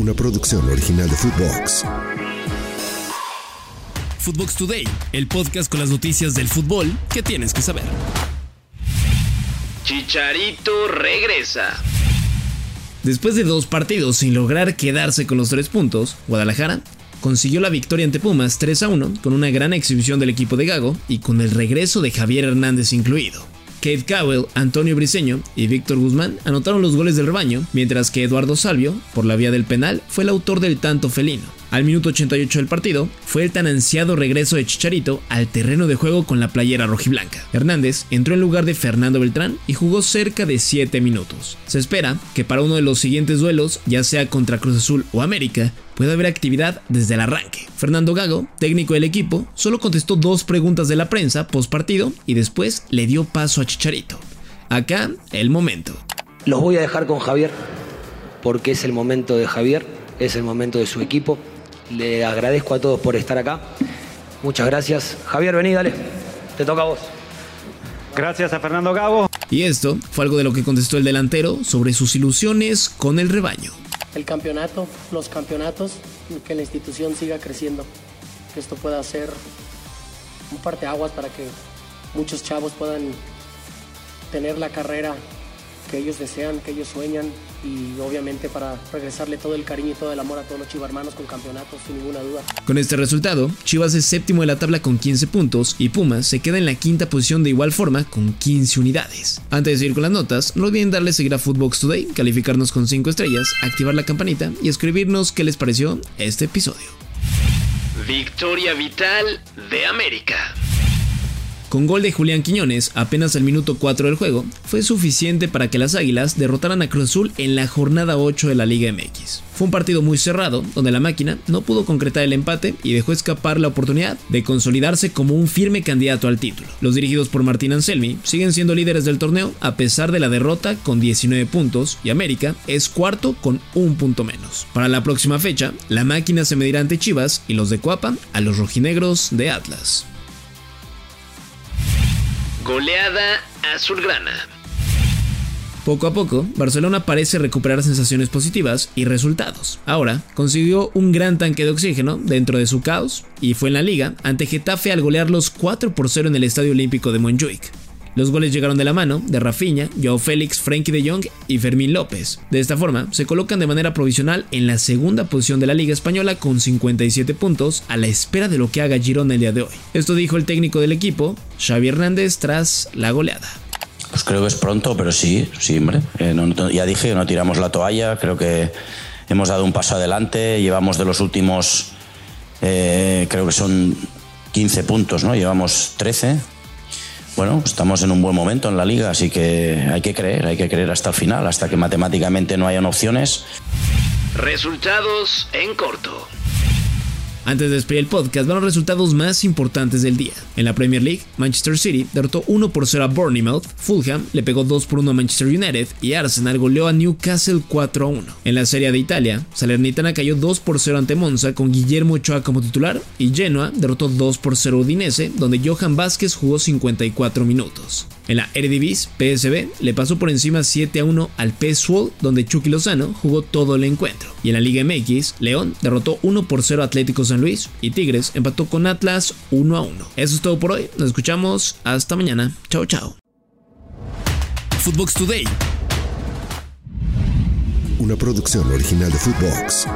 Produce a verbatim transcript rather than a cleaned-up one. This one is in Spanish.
una producción original de futvox. futvox Today, el podcast con las noticias del fútbol que tienes que saber. Chicharito regresa. Después de dos partidos sin lograr quedarse con los tres puntos, Guadalajara consiguió la victoria ante Pumas tres a uno con una gran exhibición del equipo de Gago y con el regreso de Javier Hernández incluido. Kate Cowell, Antonio Briceño y Víctor Guzmán anotaron los goles del rebaño, mientras que Eduardo Salvio, por la vía del penal, fue el autor del tanto felino. Al minuto ochenta y ocho del partido, fue el tan ansiado regreso de Chicharito al terreno de juego con la playera rojiblanca. Hernández entró en lugar de Fernando Beltrán y jugó cerca de siete minutos. Se espera que para uno de los siguientes duelos, ya sea contra Cruz Azul o América, puede haber actividad desde el arranque. Fernando Gago, técnico del equipo, solo contestó dos preguntas de la prensa post partido y después le dio paso a Chicharito. Acá el momento. Los voy a dejar con Javier, porque es el momento de Javier, es el momento de su equipo. Le agradezco a todos por estar acá. Muchas gracias. Javier, vení, dale. Te toca a vos. Gracias a Fernando Gago. Y esto fue algo de lo que contestó el delantero sobre sus ilusiones con el rebaño. El campeonato, los campeonatos, que la institución siga creciendo, que esto pueda ser un parteaguas para que muchos chavos puedan tener la carrera que ellos desean, que ellos sueñan, y obviamente para regresarle todo el cariño y todo el amor a todos los chivarmanos con campeonatos, sin ninguna duda. Con este resultado, Chivas es séptimo de la tabla con quince puntos y Pumas se queda en la quinta posición de igual forma con quince unidades. Antes de seguir con las notas, no olviden darle seguir a futvox Today, calificarnos con cinco estrellas, activar la campanita y escribirnos qué les pareció este episodio. Victoria vital de América. Con gol de Julián Quiñones, apenas al minuto cuatro del juego, fue suficiente para que las Águilas derrotaran a Cruz Azul en la jornada ocho de la Liga M X. Fue un partido muy cerrado, donde la máquina no pudo concretar el empate y dejó escapar la oportunidad de consolidarse como un firme candidato al título. Los dirigidos por Martín Anselmi siguen siendo líderes del torneo a pesar de la derrota con diecinueve puntos y América es cuarto con un punto menos. Para la próxima fecha, la máquina se medirá ante Chivas y los de Cuapa a los rojinegros de Atlas. Goleada azulgrana. Poco a poco, Barcelona parece recuperar sensaciones positivas y resultados. Ahora, consiguió un gran tanque de oxígeno dentro de su caos y fue en la liga ante Getafe al golearlos cuatro por cero en el Estadio Olímpico de Montjuïc. Los goles llegaron de la mano de Rafinha, Joao Félix, Frenkie de Jong y Fermín López. De esta forma, se colocan de manera provisional en la segunda posición de la Liga Española con cincuenta y siete puntos a la espera de lo que haga Girona el día de hoy. Esto dijo el técnico del equipo, Xavi Hernández, tras la goleada. Pues creo que es pronto, pero sí, sí, hombre. Eh, no, no, ya dije, no tiramos la toalla, creo que hemos dado un paso adelante, llevamos de los últimos, eh, creo que son quince puntos, ¿no? Llevamos trece. Bueno, estamos en un buen momento en la liga, así que hay que creer, hay que creer hasta el final, hasta que matemáticamente no hayan opciones. Resultados en corto. Antes de despedir el podcast, van los resultados más importantes del día. En la Premier League, Manchester City derrotó uno por cero a Bournemouth, Fulham le pegó dos por uno a Manchester United y Arsenal goleó a Newcastle cuatro a uno. En la Serie A de Italia, Salernitana cayó dos por cero ante Monza con Guillermo Ochoa como titular y Genoa derrotó dos por cero a Udinese, donde Johan Vázquez jugó cincuenta y cuatro minutos. En la Eredivisie, P S V le pasó por encima siete a uno al P S V, donde Chucky Lozano jugó todo el encuentro. Y en la Liga M X, León derrotó uno por cero a Atlético San Luis y Tigres empató con Atlas uno a uno. Eso es todo por hoy, nos escuchamos hasta mañana. Chao, chao. futvox Today, una producción original de futvox.